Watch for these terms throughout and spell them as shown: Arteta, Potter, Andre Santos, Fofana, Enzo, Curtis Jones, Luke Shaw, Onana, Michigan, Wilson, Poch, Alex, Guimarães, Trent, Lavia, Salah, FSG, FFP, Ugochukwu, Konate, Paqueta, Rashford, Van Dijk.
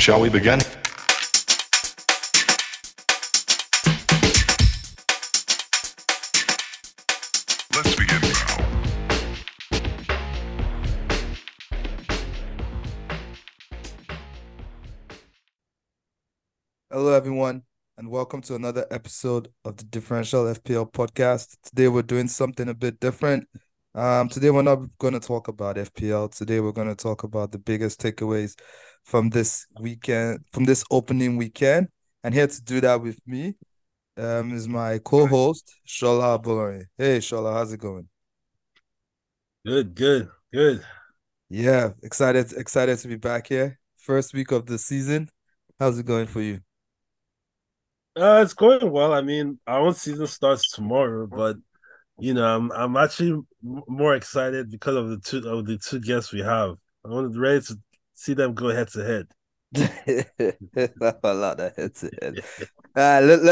Shall we begin? Let's begin now. Hello everyone, and welcome to another episode of the Differential FPL podcast. Today we're doing something a bit different. Today we're not going to talk about FPL. Today we're going to talk about the biggest takeaways from this weekend, from this opening weekend. And here to do that with me is my co-host, Shola Boloni. Hey, Shola, how's it going? Good. Yeah, excited to be back here. First week of the season. How's it going for you? It's going well. I mean, our own season starts tomorrow, but you know, I'm actually more excited because of the two guests we have. I'm ready to see them go head to head. A lot of head to head.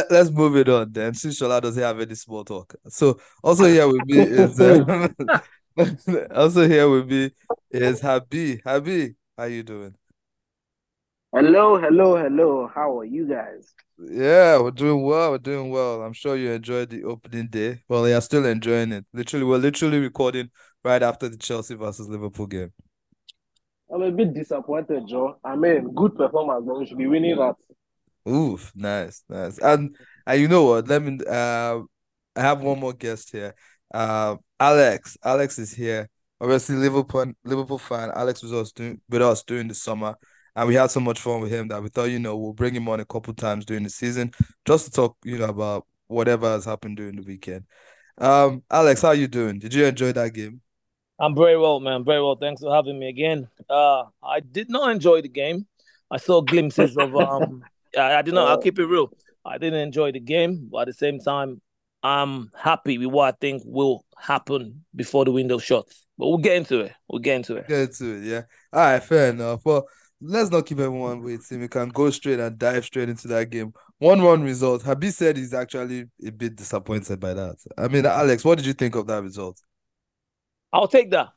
Let's move it on then. Since Shola doesn't have any small talk, so also here with me is Habi. Habi, how you doing? Hello. How are you guys? Yeah, we're doing well. I'm sure you enjoyed the opening day. Well, you're still enjoying it. We're recording right after the Chelsea versus Liverpool game. I'm a bit disappointed, Joe. I mean, good performance, but we should be winning that. Oof, nice. And you know what? Let me. I have one more guest here. Alex is here. Obviously, Liverpool fan. Alex was with us during the summer. And we had so much fun with him that we thought, you know, we'll bring him on a couple times during the season just to talk, you know, about whatever has happened during the weekend. Alex, how are you doing? Did you enjoy that game? I'm very well, man. Very well. Thanks for having me again. I did not enjoy the game. I saw glimpses of... I did not. I'll keep it real. I didn't enjoy the game. But at the same time, I'm happy with what I think will happen before the window shuts. But we'll get into it. Yeah. All right, fair enough. Well, let's not keep everyone waiting. We can go straight and dive straight into that game. 1-1 result. Habi said he's actually a bit disappointed by that. I mean, Alex, what did you think of that result? I'll take that.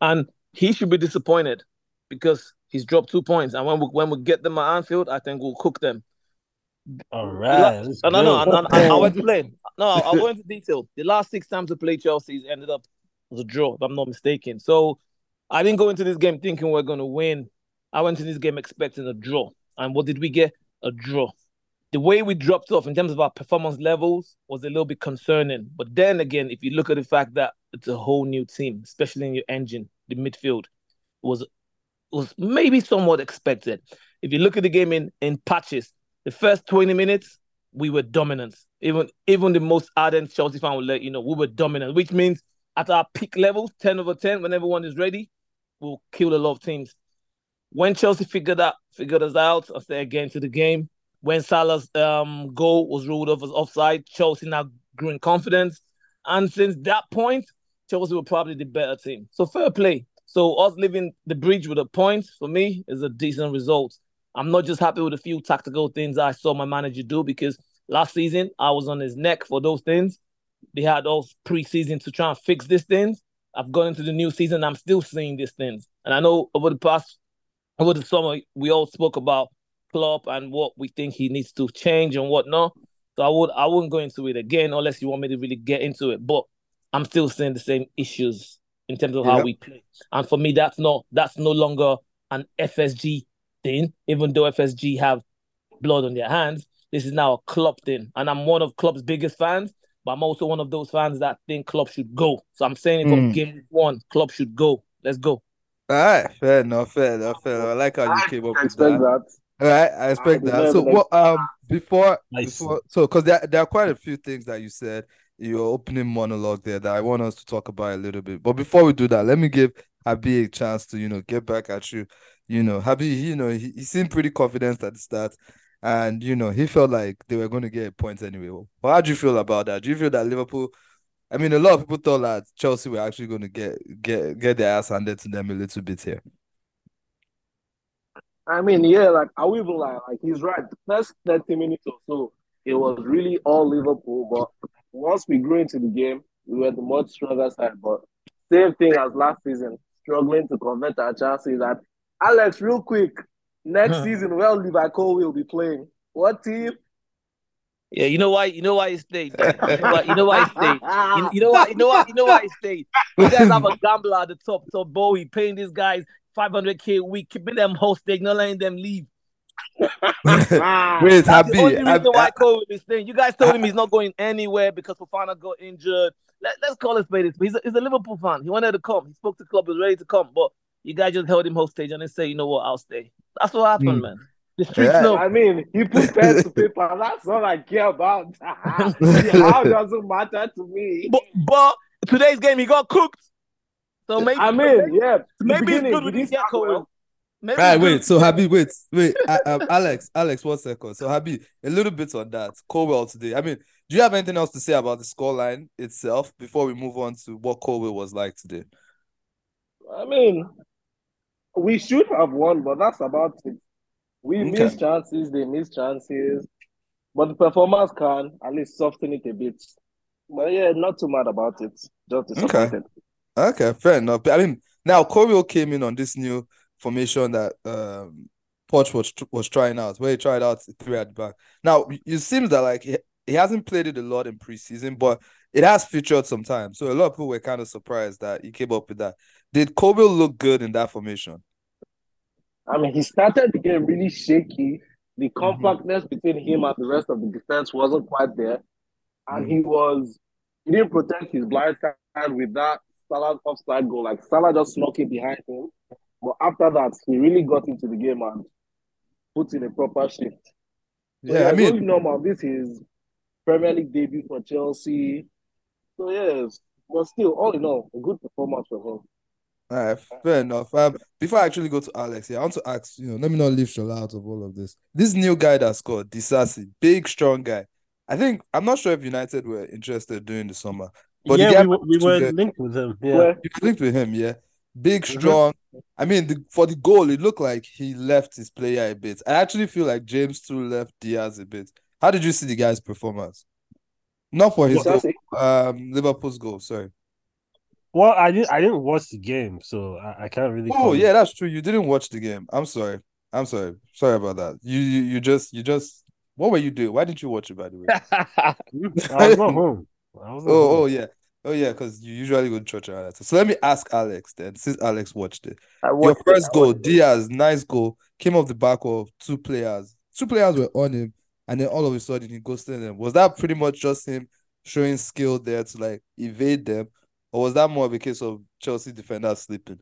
And he should be disappointed because he's dropped 2 points. And when we get them at Anfield, I think we'll cook them. All right. I won't explain. No, I'll go into detail. The last 6 times we played Chelsea ended up as a draw, if I'm not mistaken. So I didn't go into this game thinking we're going to win. I went to this game expecting a draw. And what did we get? A draw. The way we dropped off in terms of our performance levels was a little bit concerning. But then again, if you look at the fact that it's a whole new team, especially in your engine, the midfield, was maybe somewhat expected. If you look at the game in patches, the first 20 minutes, we were dominant. Even the most ardent Chelsea fan will let you know, we were dominant, which means at our peak levels, 10 over 10, when everyone is ready, we'll kill a lot of teams. When Chelsea figured us out after again to the game, when Salah's goal was ruled off as offside, Chelsea now grew in confidence. And since that point, Chelsea were probably the better team. So fair play. So us leaving the bridge with a point, for me, is a decent result. I'm not just happy with a few tactical things I saw my manager do because last season, I was on his neck for those things. They had all pre-season to try and fix these things. I've gone into the new season, I'm still seeing these things. And I know over the summer, we all spoke about Klopp and what we think he needs to change and whatnot. So I wouldn't go into it again unless you want me to really get into it. But I'm still seeing the same issues in terms of how we play. And for me, that's no longer an FSG thing. Even though FSG have blood on their hands, this is now a Klopp thing. And I'm one of Klopp's biggest fans, but I'm also one of those fans that think Klopp should go. So I'm saying it from game one, Klopp should go. Let's go. All right, fair enough. I like how you came up with that. All right, I expect that. So, well, because there are quite a few things that you said in your opening monologue there that I want us to talk about a little bit. But before we do that, let me give Habi a chance to, you know, get back at you. You know, Habi, you know, he seemed pretty confident at the start, and you know, he felt like they were going to get a point anyway. Well, how do you feel about that? Do you feel that Liverpool? I mean, a lot of people thought that Chelsea were actually going to get their ass handed to them a little bit here. I mean, yeah, like, I will even lie. Like, he's right. The first 30 minutes or so, it was really all Liverpool. But once we grew into the game, we were the much stronger side. But same thing as last season, struggling to convert our chances. And Alex, real quick, Next season, well, Levi Cole will be playing. What team? Yeah, you know why? You know why he stayed. You know why he stayed. You know why? You know why? You know why he stayed. You guys have a gambler at the top, Bowie, paying these guys 500K a week, keeping them hostage, not letting them leave. Where's Habi? The only reason why Cole is staying. You guys told him he's not going anywhere because Fofana got injured. Let's call it spades. He's a Liverpool fan. He wanted to come. He spoke to the club. He was ready to come, but you guys just held him hostage and they say, you know what? I'll stay. That's what happened, man. The streets know. I mean, he put pen to paper. That's all I care about. How doesn't matter to me? But today's game, he got cooked. So maybe, I mean, yeah. Maybe it's good with this year, Korwell. Right, wait. So Habi, wait. Alex, 1 second. So Habi, a little bit on that. Korwell today. I mean, do you have anything else to say about the scoreline itself before we move on to what Korwell was like today? I mean, we should have won, but that's about it. We miss chances, they miss chances. But the performance can at least soften it a bit. But yeah, not too mad about it. Just to soften it. Okay, fair enough. I mean, now Korwell came in on this new formation that Poch was trying out, where he tried out 3 at the back. Now, it seems that like he hasn't played it a lot in preseason, but it has featured some time. So a lot of people were kind of surprised that he came up with that. Did Korwell look good in that formation? I mean, he started to get really shaky. The compactness between him and the rest of the defense wasn't quite there. And he didn't protect his blind side with that Salah offside goal. Like, Salah just snuck it behind him. But after that, he really got into the game and put in a proper shift. Yeah, I mean... normal. This is Premier League debut for Chelsea. So, yes. But still, all in all, a good performance for him. All right, fair enough. Before I actually go to Alex here, I want to ask, let me not leave Shola out of all of this. This new guy that scored, Disasi, big, strong guy. I'm not sure if United were interested during the summer. But yeah, we were linked with him. Yeah. You were linked with him, yeah. Big, strong. I mean, for the goal, it looked like he left his player a bit. I actually feel like James too left Diaz a bit. How did you see the guy's performance? Not for his goal. Liverpool's goal, sorry. Well, I didn't watch the game, so I can't really. Oh yeah, that's true. You didn't watch the game. I'm sorry. Sorry about that. You just. What were you doing? Why didn't you watch it? By the way, I was not home. Oh yeah, because you usually go to church and all that. So let me ask Alex then, since Alex watched it. Your first goal, Diaz, nice goal, came off the back of two players. Two players were on him, and then all of a sudden he ghosted them. Was that pretty much just him showing skill there to like evade them? Or was that more of a case of Chelsea defenders sleeping?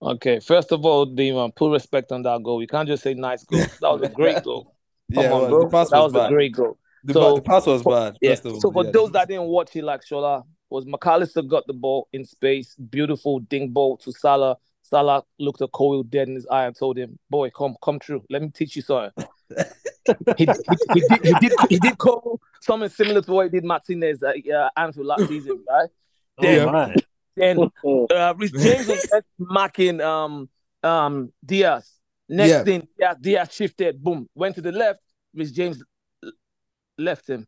Okay, first of all, Dima, put respect on that goal. We can't just say nice goal. That was a great goal. That was a great goal. The pass was bad. Yeah. For those that didn't watch it, like Shola, was McAllister got the ball in space, beautiful ding ball to Salah. Salah looked at Korwell dead in his eye and told him, "Boy, come true. Let me teach you something." he did Korwell something similar to what he did Martinez at Anfield last season, right? Then James was marking Diaz. Next thing, Diaz shifted, boom, went to the left. Rich James left him.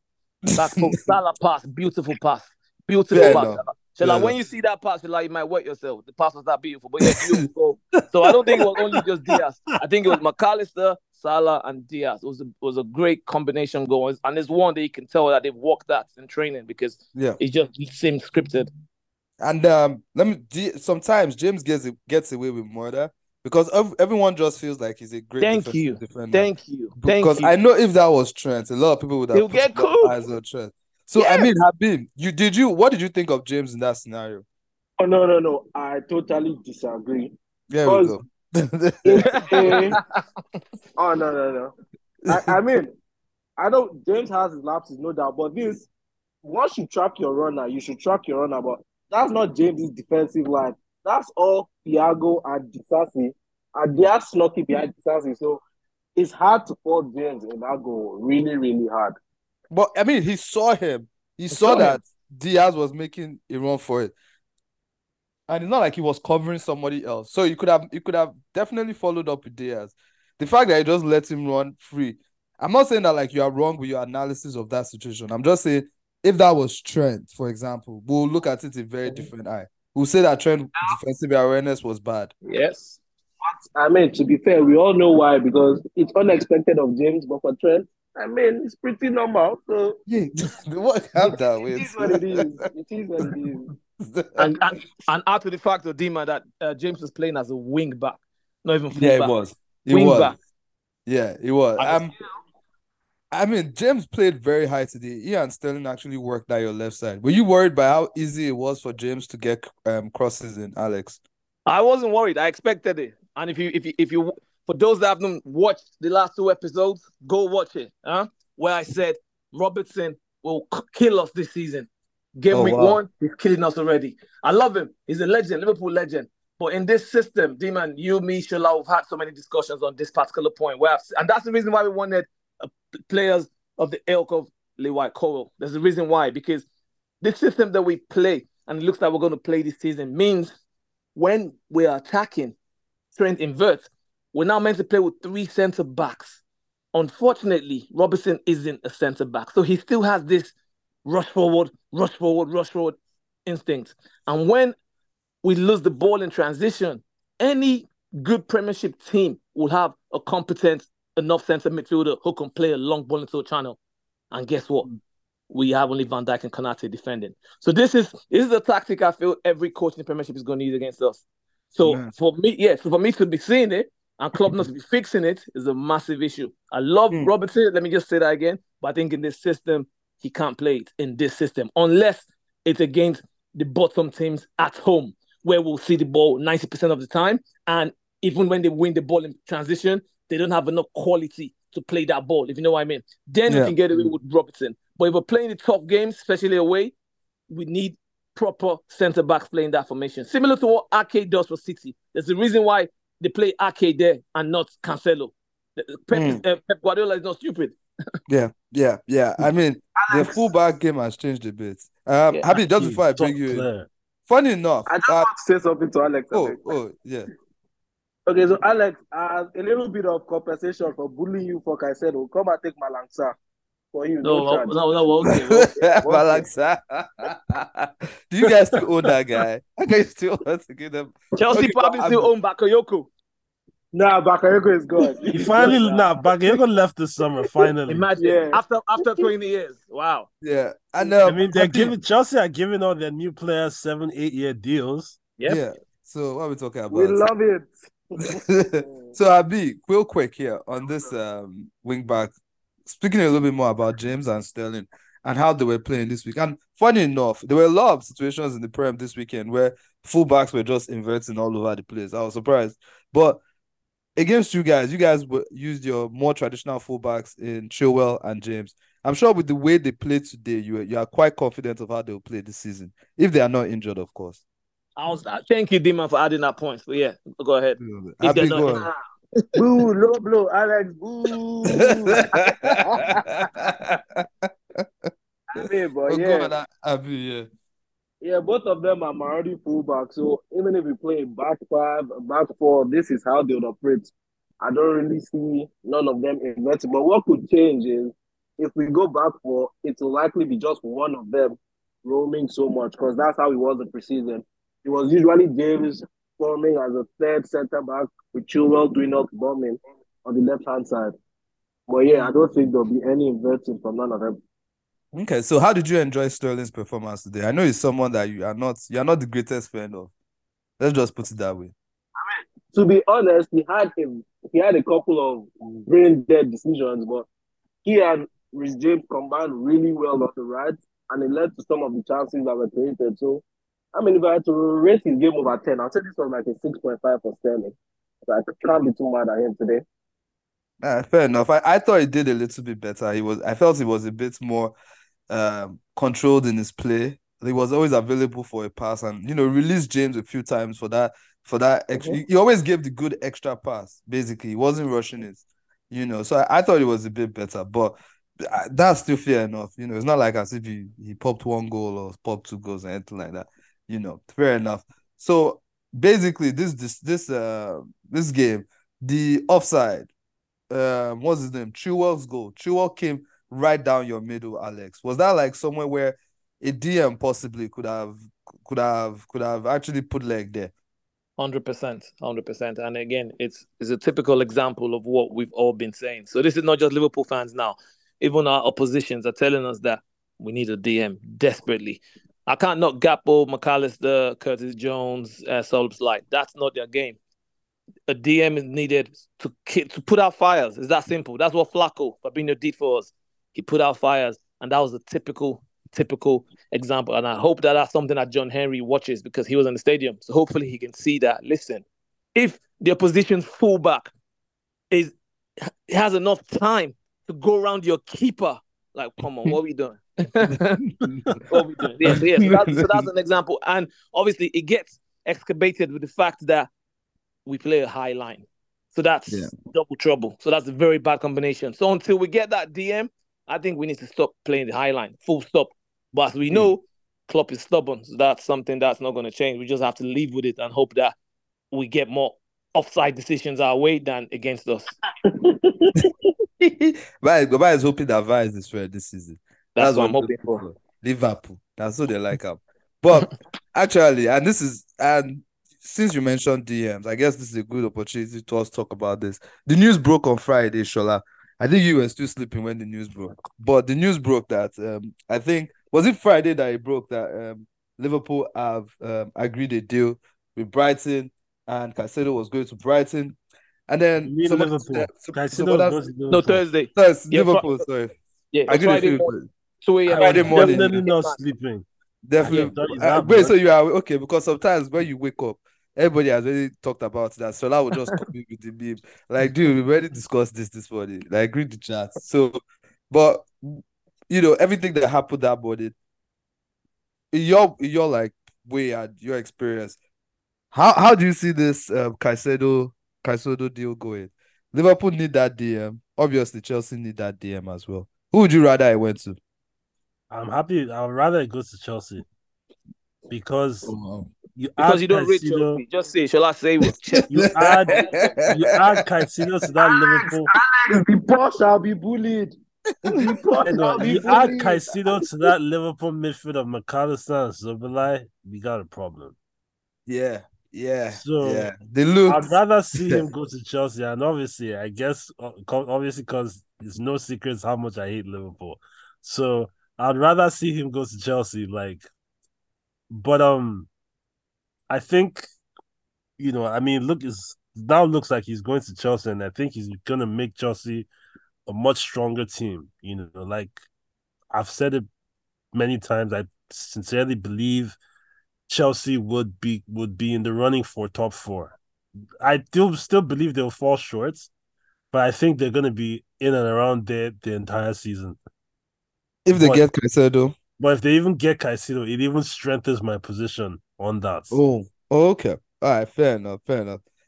Back home. Salah pass, beautiful pass. Like when you see that pass, you're like, you might wet yourself. The pass was that beautiful, but yeah, beautiful. So I don't think it was only just Diaz. I think it was McAllister, Salah, and Diaz. It was a great combination goal, and it's one that you can tell that they've worked that in training because it just seemed scripted. And sometimes James gets away with murder because everyone just feels like he's a great defender. Because I know if that was Trent, a lot of people would have put their eyes on Trent. So I mean, Habib, what did you think of James in that scenario? Oh no, I totally disagree. There we go. Oh no. I mean, I know James has his lapses, no doubt. But once you trap your runner, but that's not James' defensive line. That's all Thiago and Disasi, and they are snucky behind Disasi. So it's hard to fault James in that goal. Really, really hard. But, I mean, he saw him. He saw that Diaz was making a run for it. And it's not like he was covering somebody else. So, you could have definitely followed up with Diaz. The fact that he just let him run free. I'm not saying that, like, you are wrong with your analysis of that situation. I'm just saying, if that was Trent, for example, we'll look at it in a very different eye. We'll say that Trent's defensive awareness was bad. Yes. But, I mean, to be fair, we all know why, because it's unexpected of James, but for Trent, I mean, it's pretty normal. So yeah, what have that with? It is what it is. It is what it is. And add to the fact of Dima that James was playing as a wing back, not even full back. It was wing back. Yeah, it was. I mean, James played very high today. Ian Sterling actually worked at your left side. Were you worried by how easy it was for James to get crosses in, Alex? I wasn't worried. I expected it. And if you for those that haven't watched the last two episodes, go watch it. Where I said Robertson will kill us this season. Game week one, he's killing us already. I love him. He's a legend, Liverpool legend. But in this system, D-Man, you, me, Shola, we've had so many discussions on this particular point. And that's the reason why we wanted players of the ilk of Lewis Korwell. There's a reason why, because this system that we play, and it looks like we're going to play this season, means when we are attacking, Trent inverts, we're now meant to play with three centre-backs. Unfortunately, Robertson isn't a centre-back, so he still has this rush forward instinct. And when we lose the ball in transition, any good Premiership team will have a competent enough centre midfielder who can play a long ball into a channel. And guess what? We have only Van Dijk and Konate defending. So this is a tactic I feel every coach in the Premiership is going to use against us. So for me to be seeing it and Klopp not to be fixing it is a massive issue. I love Robertson, let me just say that again, but I think in this system, he can't play it in this system unless it's against the bottom teams at home where we'll see the ball 90% of the time. And even when they win the ball in transition, they don't have enough quality to play that ball, if you know what I mean. Then you can get away with Robertson. But if we're playing the top games, especially away, we need proper centre-backs playing that formation. Similar to what Ake does for City. There's a reason why they play Ake there and not Cancelo. Pep Guardiola is not stupid. Yeah. I mean, the full-back game has changed a bit. Habi, just before I bring you in. Funny enough. I just want to say something to Alex. Oh, yeah. Okay, so Alex, a little bit of compensation for bullying you for Caicedo. Come and take Malangsa for you. No, okay. Malangsa. Do you guys still own that guy? I can still want to give them. Chelsea probably still own Bakayoko. Nah, Bakayoko is gone. Bakayoko left this summer, finally. Imagine, after 20 years. Wow. Yeah. I know. I mean, Chelsea are giving all their new players 7-8 year deals. Yep. Yeah. So what are we talking about? We love it. So Abi, real quick here on this wing back, speaking a little bit more about James and Sterling and how they were playing this week. And funny enough, there were a lot of situations in the Prem this weekend where fullbacks were just inverting all over the place. I was surprised, but against you guys used your more traditional fullbacks in Chilwell and James. I'm sure with the way they played today, you are quite confident of how they will play this season if they are not injured, of course. Thank you, Dima, for adding that point. But yeah, go ahead. Boo, low blow, Alex. Boo. Yeah, both of them are already fullback. So even if we play back five, back four, this is how they would operate. I don't really see none of them inverted. But what could change is if we go back four, it will likely be just one of them roaming so much, because that's how it was the preseason. It was usually James forming as a third centre-back with Chilwell doing up bombing on the left-hand side. But yeah, I don't think there'll be any inverting from none of them. Okay, so how did you enjoy Sterling's performance today? I know he's someone that you are not the greatest fan of. Let's just put it that way. I mean, to be honest, he had a couple of brain-dead decisions, but he and Rich James combined really well on the right, and it led to some of the chances that were created. So, I mean, if I had to rate his game over 10, I'll say this was like a 6.5 for Sterling. So I can't be too mad at him today. Fair enough. I thought he did a little bit better. I felt he was a bit more controlled in his play. He was always available for a pass and, released James a few times for that extra. Mm-hmm. He always gave the good extra pass, basically. He wasn't rushing it, So I thought he was a bit better. But that's still fair enough. It's not like as if he popped one goal or popped two goals or anything like that. Fair enough. So basically, this game, the offside, what's his name? Chilwell's goal. Chilwell came right down your middle, Alex. Was that like somewhere where a DM possibly could have actually put leg there? 100%. And again, it's a typical example of what we've all been saying. So this is not just Liverpool fans now. Even our oppositions are telling us that we need a DM desperately. I can't knock Gakpo, McAllister, Curtis Jones, Solbs Light. That's not their game. A DM is needed to put out fires. It's that simple. That's what Flacco, Fabinho did for us. He put out fires, and that was a typical example. And I hope that that's something that John Henry watches, because he was in the stadium. So hopefully he can see that. Listen, if the opposition's fullback has enough time to go around your keeper, like, come on, what are we doing? Yes. So that's an example, and obviously it gets excavated with the fact that we play a high line, so that's double trouble. So that's a very bad combination. So until we get that DM, I think we need to stop playing the high line, full stop. But as we know, Klopp is stubborn, so that's something that's not going to change. We just have to live with it and hope that we get more offside decisions our way than against us. Gobert is hoping that VAR is destroyed this season. That's what I'm hoping for. Liverpool. That's what they like up. But actually, and since you mentioned DMs, I guess this is a good opportunity to us talk about this. The news broke on Friday, Shola. I think you were still sleeping when the news broke. But the news broke that I think, was it Friday that it broke that Liverpool have agreed a deal with Brighton, and Caicedo was going to Brighton. And then Liverpool, Thursday. Yeah, Friday morning. Definitely not sleeping. Definitely. Wait, so you are okay? Because sometimes when you wake up, everybody has already talked about that. So I would just come in with the meme. Like, dude, we already discussed this morning. Like, read the chat. So, but you know, everything that happened that morning, in your like way and your experience, how do you see this Caicedo deal going? Liverpool need that DM. Obviously, Chelsea need that DM as well. Who would you rather it went to? I'm happy. I'd rather it goes to Chelsea. Because you don't read Chelsea. Just say, shall I say what? you add Caicedo to that Liverpool. Alex, the poor shall be bullied. You add Caicedo to that Liverpool midfield of McAllister and Soberlai, we got a problem. Yeah. So yeah. I'd rather see him go to Chelsea, and obviously because it's no secrets how much I hate Liverpool. So I'd rather see him go to Chelsea, but I think, look, it now looks like he's going to Chelsea, and I think he's gonna make Chelsea a much stronger team. I've said it many times. I sincerely believe Chelsea would be in the running for top four. I do still believe they'll fall short, but I think they're going to be in and around there the entire season. If they get Caicedo. But if they even get Caicedo, it even strengthens my position on that. Oh, okay. All right, fair enough.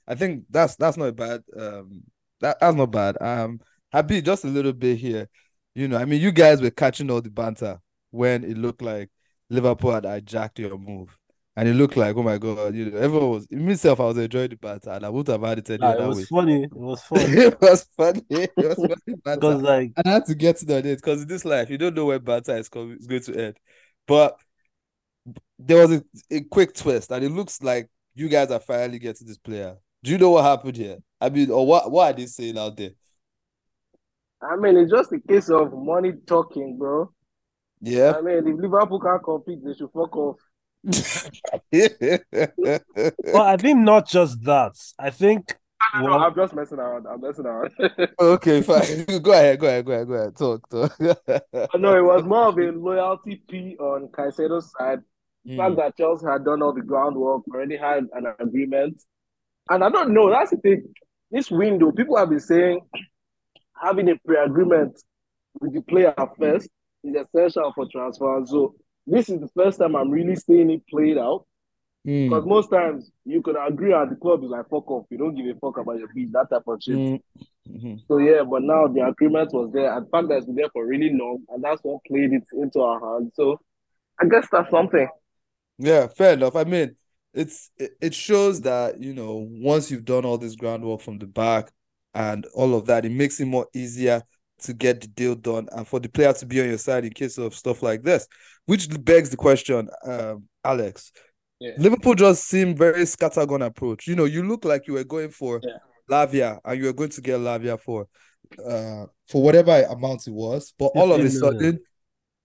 I think that's not bad. That's not bad. Habi, just a little bit here. You guys were catching all the banter when it looked like Liverpool had hijacked your move. And it looked like, oh my God, everyone was, myself, I was enjoying the banter, and I would have had it any other way. It was funny. Because I had to get to it because in this life, you don't know when banter is going to end. But there was a quick twist, and it looks like you guys are finally getting this player. Do you know what happened here? What are they saying out there? It's just a case of money talking, bro. Yeah. If Liverpool can't compete, they should fuck off. Well, I think not just that. I think I'm just messing around. Okay, fine. Go ahead. Talk. No, it was more of a loyalty plea on Caicedo's side. The fact that Chelsea had done all the groundwork, already had an agreement, and I don't know. That's the thing. This window, people have been saying having a pre-agreement with the player first is essential for transfer. So this is the first time I'm really seeing it played out. Because most times you could agree at the club is like, fuck off. You don't give a fuck about your beat, that type of shit. Mm-hmm. So yeah, but now the agreement was there. And the fact that it's been there for really long, and that's what played it into our hands. So I guess that's something. Yeah, fair enough. It shows that, once you've done all this groundwork from the back and all of that, it makes it more easier to get the deal done and for the player to be on your side in case of stuff like this, which begs the question, Alex, Yeah. Liverpool just seem very scattergun approach. You know, you look like you were going for Lavia, and you were going to get Lavia for whatever amount it was, but all of a sudden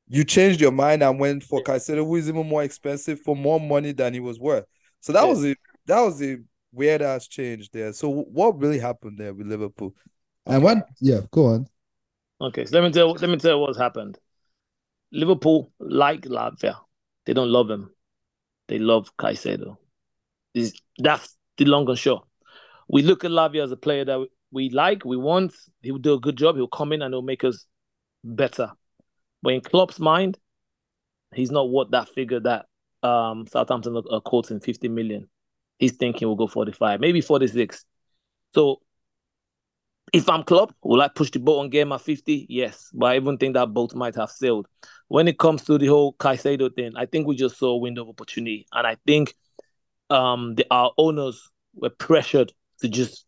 you changed your mind and went for Caicedo, who is even more expensive for more money than he was worth. So that was it. That was a weird ass change there. So what really happened there with Liverpool? And when go on. Okay, so let me tell you what's happened. Liverpool like Lavia. They don't love him. They love Caicedo. That's the long and short. We look at Lavia as a player that we like, we want. He'll do a good job. He'll come in and he'll make us better. But in Klopp's mind, he's not what that figure that Southampton are quoting, 50 million. He's thinking we'll go 45, maybe 46. So if I'm Klopp, will I push the boat on game at 50? Yes. But I even think that boat might have sailed. When it comes to the whole Caicedo thing, I think we just saw a window of opportunity. And I think our owners were pressured to just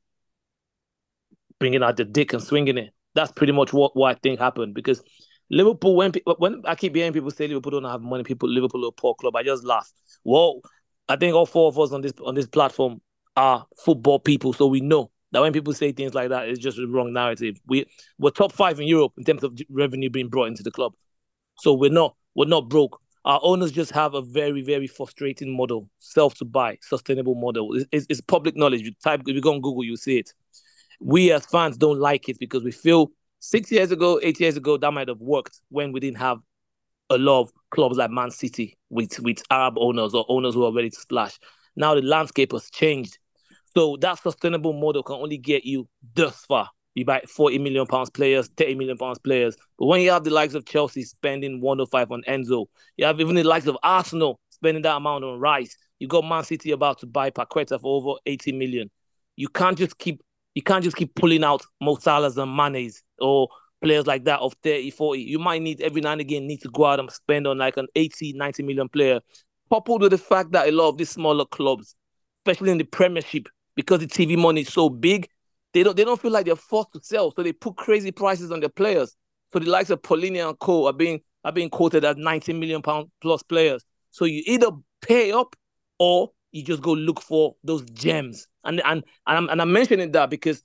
bringing out the dick and swinging it. That's pretty much what I think happened. Because Liverpool, when I keep hearing people say Liverpool don't have money, Liverpool are a poor club, I just laugh. Well, I think all four of us on this platform are football people, so we know that when people say things like that, it's just a wrong narrative. We're top five in Europe in terms of revenue being brought into the club, so we're not broke. Our owners just have a very, very frustrating model, self-to-buy, sustainable model. It's public knowledge. If you go on Google, you'll see it. We as fans don't like it because we feel 6 years ago, 8 years ago, that might have worked when we didn't have a lot of clubs like Man City with Arab owners or owners who are ready to splash. Now the landscape has changed. So that sustainable model can only get you thus far. You buy £40 million players, £30 million players. But when you have the likes of Chelsea spending 105 on Enzo, you have even the likes of Arsenal spending that amount on Rice. You got Man City about to buy Paqueta for over 80 million. You can't just keep pulling out Mo Salahs and Mane's or players like that of 30, 40. You might need every now and again to go out and spend on like an 80, 90 million player. Coupled with the fact that a lot of these smaller clubs, especially in the Premiership, because the TV money is so big, they don't feel like they're forced to sell, so they put crazy prices on their players. So the likes of Paulinho and Co are being quoted as £90 million plus players. So you either pay up or you just go look for those gems. And I'm mentioning that because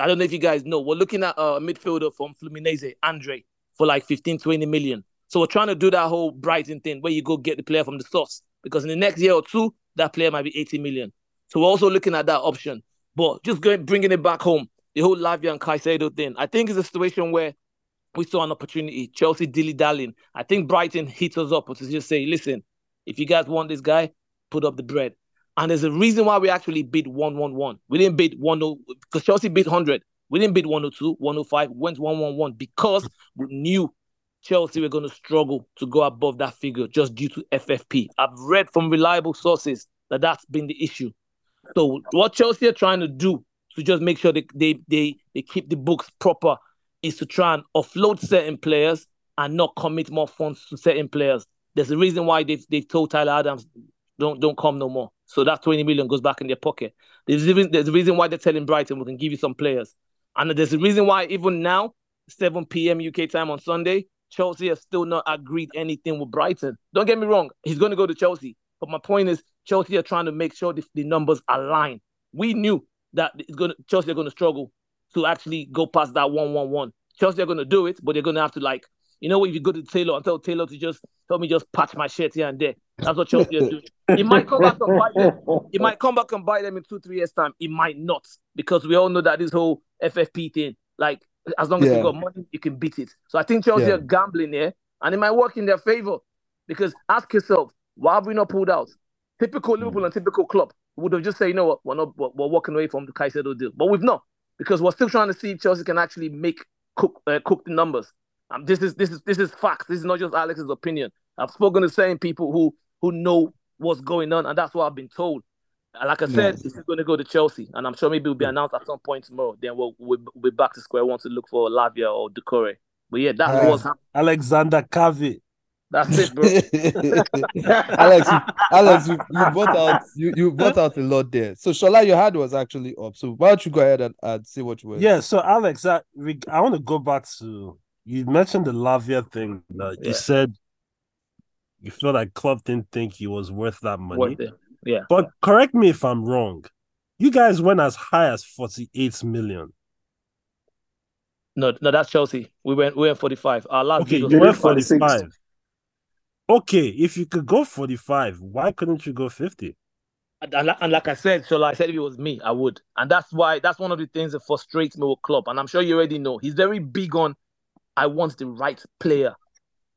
I don't know if you guys know, we're looking at a midfielder from Fluminense, Andre, for like 15, 20 million. So we're trying to do that whole Brighton thing where you go get the player from the source, because in the next year or two, that player might be 80 million. So we're also looking at that option. But just bringing it back home, the whole Lavia and Caicedo thing, I think it's a situation where we saw an opportunity. Chelsea dilly-dallying. I think Brighton hit us up to just say, listen, if you guys want this guy, put up the bread. And there's a reason why we actually bid 111. We didn't bid 10, because Chelsea bid 100. We didn't bid 102, 105, went 111 because we knew Chelsea were going to struggle to go above that figure just due to FFP. I've read from reliable sources that that's been the issue. So what Chelsea are trying to do to just make sure they keep the books proper is to try and offload certain players and not commit more funds to certain players. There's a reason why they've told Tyler Adams, don't come no more. So that 20 million goes back in their pocket. There's a reason why they're telling Brighton, we can give you some players. And there's a reason why even now, 7 p.m. UK time on Sunday, Chelsea has still not agreed anything with Brighton. Don't get me wrong, he's going to go to Chelsea. But my point is, Chelsea are trying to make sure the numbers align. We knew that Chelsea are going to struggle to actually go past that 111. Chelsea are going to do it, but they're going to have to, like, you know, if you go to Taylor and tell Taylor to just help me just patch my shirt here and there. That's what Chelsea are doing. He might come back and bite them. He might come back and bite them in 2-3 years' time. He might not, because we all know that this whole FFP thing, like, as long as you got money, you can beat it. So I think Chelsea are gambling here, and it might work in their favor. Because ask yourself, why have we not pulled out? Typical Liverpool and typical Klopp would have just said, you know what, we're walking away from the Caicedo deal. But we've not, because we're still trying to see if Chelsea can actually cook the numbers. This is fact. This is not just Alex's opinion. I've spoken to certain people who know what's going on, and that's what I've been told. And like I said, it's going to go to Chelsea, and I'm sure maybe it'll be announced at some point tomorrow. Then we'll be back to square one to look for Lavia or Doucouré. But yeah, that's what's happening. Alexander Cavill. That's it, bro. Alex, you bought out a lot there. So Shola, your hand was actually up. So why don't you go ahead and see what you were? Yeah. So Alex, I want to go back to, you mentioned the Lavia thing. You said you felt like Klopp didn't think he was worth that money. Yeah. But correct me if I'm wrong. You guys went as high as 48 million. No, that's Chelsea. We went 45. Our last deal was 45. Okay, if you could go 45, why couldn't you go 50? And like I said, so like I said, if it was me, I would. And that's why, that's one of the things that frustrates me with Klopp. And I'm sure you already know, he's very big on, I want the right player.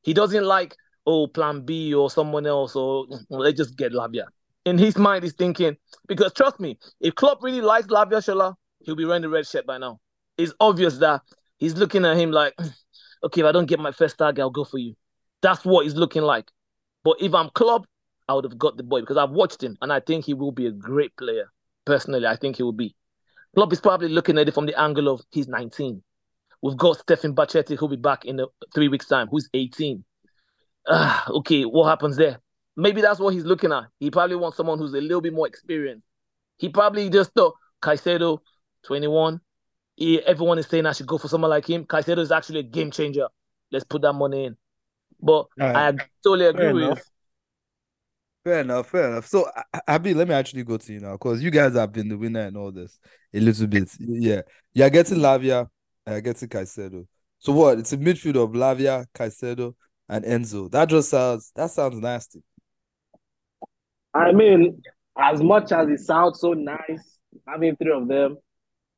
He doesn't like, oh, plan B or someone else, or let's just get Lavia. In his mind, he's thinking, because trust me, if Klopp really likes Lavia, Shola, he'll be wearing the red shirt by now. It's obvious that he's looking at him like, okay, if I don't get my first target, I'll go for you. That's what he's looking like. But if I'm Klopp, I would have got the boy because I've watched him and I think he will be a great player. Personally, I think he will be. Klopp is probably looking at it from the angle of he's 19. We've got Stefan Bacchetti who'll be back in 3 weeks' time, who's 18. Okay, what happens there? Maybe that's what he's looking at. He probably wants someone who's a little bit more experienced. He probably just thought, Caicedo, 21. Everyone is saying I should go for someone like him. Caicedo is actually a game changer. Let's put that money in. But I totally agree with you. Fair enough. So, Habi, let me actually go to you now because you guys have been the winner in all this a little bit. Yeah. You're getting Lavia, you're getting Caicedo. So what? It's a midfield of Lavia, Caicedo, and Enzo. That sounds nasty. I mean, as much as it sounds so nice having three of them,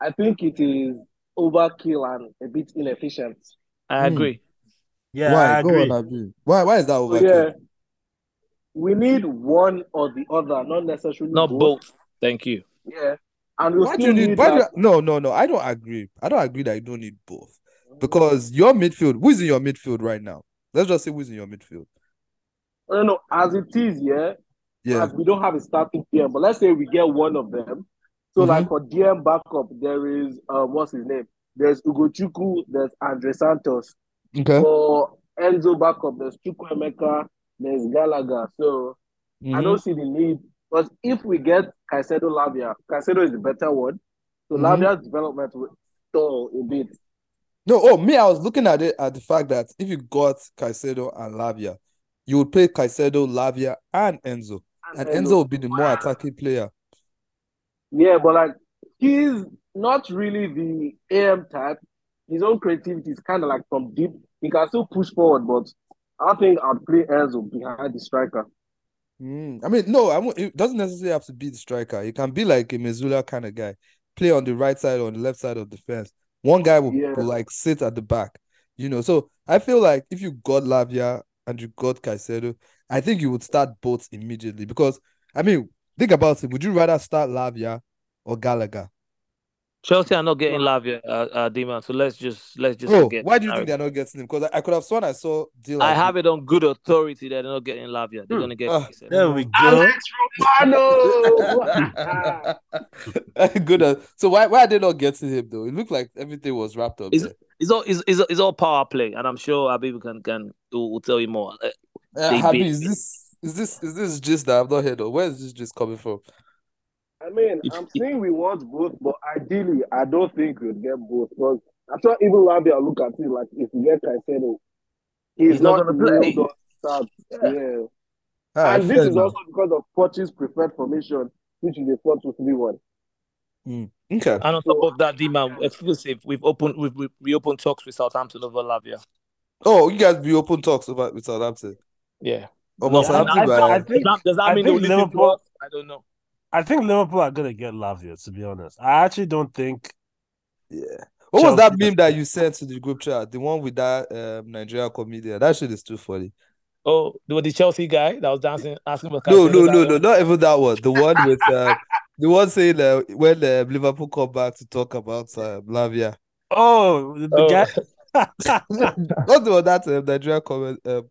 I think it is overkill and a bit inefficient. I agree. Yeah, why? I agree. Why is that overkill? Yeah. We need one or the other, not necessarily both. Thank you. Yeah. And why do you need that... No. I don't agree that you don't need both. Because your midfield, who's in your midfield right now? Let's just say who's in your midfield. No. As it is, yeah. As we don't have a starting DM, but let's say we get one of them. So, like for DM backup, there is what's his name? There's Ugochukwu, there's Andre Santos. Okay. For Enzo backup, there's Chukwuemeka, there's Gallagher. So I don't see the need. But if we get Caicedo Lavia, Caicedo is the better one. So Lavia's development will stall a bit. I was looking at it at the fact that if you got Caicedo and Lavia, you would play Caicedo, Lavia, and Enzo. And Enzo would be the more attacking player. Yeah, but like he's not really the AM type. His own creativity is kind of like from deep. He can still push forward, but I think I'd play Enzo behind the striker. I mean, it doesn't necessarily have to be the striker. He can be like a Mezula kind of guy. Play on the right side or on the left side of the fence. One guy will like sit at the back. So I feel like if you got Lavia and you got Caicedo, I think you would start both immediately because, I mean, think about it. Would you rather start Lavia or Gallagher? Chelsea are not getting Lavia, Dima. So let's just forget. Why do you think they're not getting him? Because I could have sworn I saw. I have it on good authority that they're not getting Lavia. They're gonna get. There we go. Alex Romano. Good. So why are they not getting him though? It looked like everything was wrapped up. It's all power play, and I'm sure Habi will tell you more. Habi, is this gist that I've not heard of? Where is this gist coming from? I mean, I'm saying we want both, but ideally, I don't think we'll get both. Because I'm sure even Lavia look at it like if you get Caicedo, he's not going to play. Yeah. And this is also because of Poch's preferred formation, which is a 4-2-3-1. Okay. And on top of that, Dima, exclusive, we've reopened talks with Southampton over Lavia. Oh, you guys reopened talks with Southampton? Yeah. Does that mean Liverpool? I don't know. I think Liverpool are going to get Lavia, to be honest. I actually don't think... Yeah. What was that meme that you sent to the group chat? The one with that Nigerian comedian. That shit is too funny. Oh, the Chelsea guy that was dancing, asking for... No, not even that one. The one with... the one saying when Liverpool come back to talk about Lavia. The guy... What's the one that Nigerian comedian?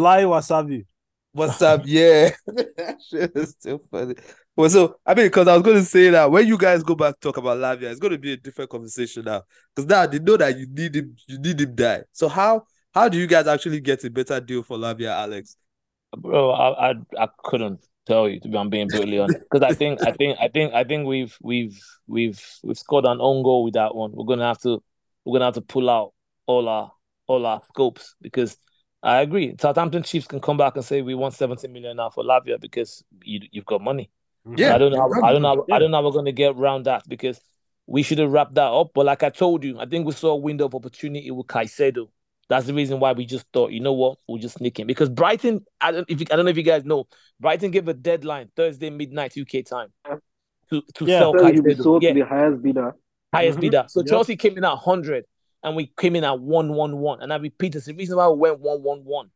Lai Wasabi. What's up? Yeah, that shit is still funny. Well, so I mean, because I was going to say that when you guys go back to talk about Lavia, it's going to be a different conversation now. Because now they know that you need him die. So how do you guys actually get a better deal for Lavia, Alex? Bro, I couldn't tell you, to be. I'm being brutally honest. Because I think we've scored an own goal with that one. We're gonna have to pull out all our scopes because I agree. Southampton Chiefs can come back and say we want 70 million now for Lavia because you've got money. Yeah, I don't know how we're going to get around that because we should have wrapped that up. But like I told you, I think we saw a window of opportunity with Caicedo. That's the reason why we just thought, you know what, we'll just sneak in. Because Brighton, I don't know if you guys know, Brighton gave a deadline Thursday midnight UK time to sell Caicedo. Yeah. The highest bidder. So Chelsea came in at 100 and we came in at 111. And I repeat, it's the reason why we went 111.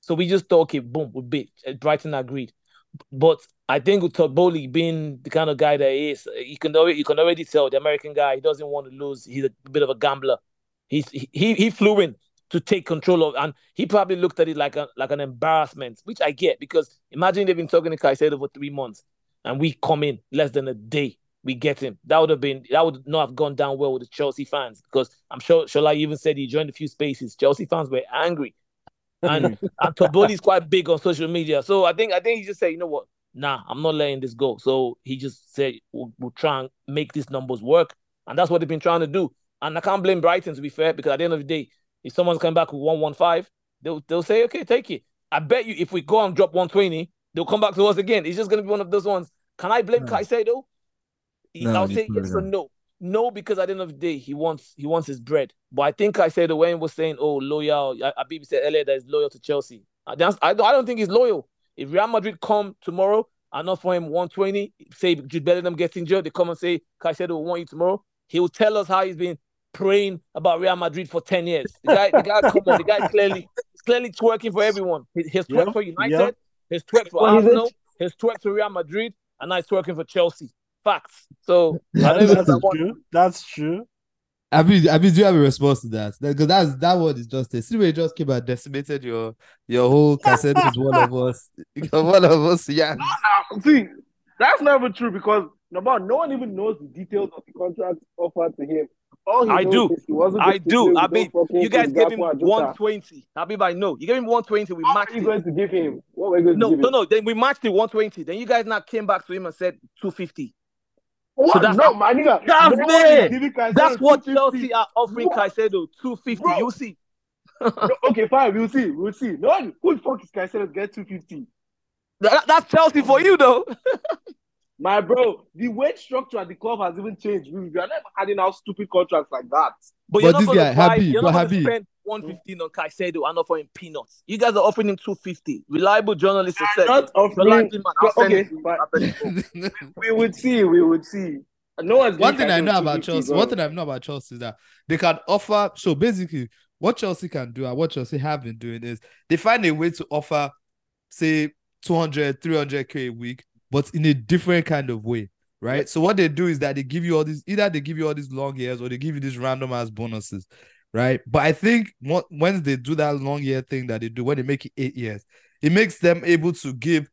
So we just thought, okay, boom, we beat. Brighton agreed. But I think with Todd Bowley being the kind of guy that he is, you can already tell the American guy, he doesn't want to lose. He's a bit of a gambler. He flew in to take control of, and he probably looked at it like an embarrassment, which I get, because imagine they've been talking to Caicedo for 3 months and we come in less than a day, we get him. That would not have gone down well with the Chelsea fans, because I'm sure Shola even said he joined a few spaces. Chelsea fans were angry. And Toboli's quite big on social media. So I think he just said, you know what? Nah, I'm not letting this go. So he just said, we'll try and make these numbers work. And that's what they've been trying to do. And I can't blame Brighton, to be fair, because at the end of the day, if someone's coming back with 115, they'll say, okay, take it. I bet you if we go and drop 120, they'll come back to us again. It's just going to be one of those ones. Can I blame Caicedo? No, I'll say yes or no. No, because at the end of the day, he wants his bread. But I think Caicedo, when he was saying, oh, loyal, Habi said earlier that he's loyal to Chelsea. I don't think he's loyal. If Real Madrid come tomorrow and offer him 120, say Jude Bellingham gets injured, they come and say, Caicedo will want you tomorrow. He will tell us how he's been praying about Real Madrid for 10 years. The guy clearly twerking for everyone. He's twerking for United, he's twerking for Arsenal, he's twerking for Real Madrid, and now he's twerking for Chelsea. Facts. So that's true. I mean, do you have a response to that? Because that word is just a way it just came and decimated your whole cassette with one of us. Yeah. No, see, that's never true, because no one even knows the details of the contract offered to him. I do. Habi, you guys gave him 120. Habi, I know. You gave him 120. We matched. What are you going to give him? No. Then we matched the 120. Then you guys now came back to him and said 250. What? So that's what Chelsea are offering Caicedo, 250. Bro. You see. Okay, fine. We'll see. No one. Who the fuck is Caicedo get 250? That's Chelsea for you, though. My bro, the wage structure at the club has even changed. We are not adding out stupid contracts like that. But you're not going to spend 115 on Caicedo and offer him peanuts. You guys are offering him 250. Reliable journalists said. We would see. One thing I know about Chelsea is that they can offer. So basically, what Chelsea can do and what Chelsea have been doing is they find a way to offer, say, 200, 300k a week, but in a different kind of way, right? Yeah. So what they do is that they give you all these, either they give you all these long years or they give you these random ass bonuses, right? But I think once they do that long year thing that they do, when they make it 8 years, it makes them able to give,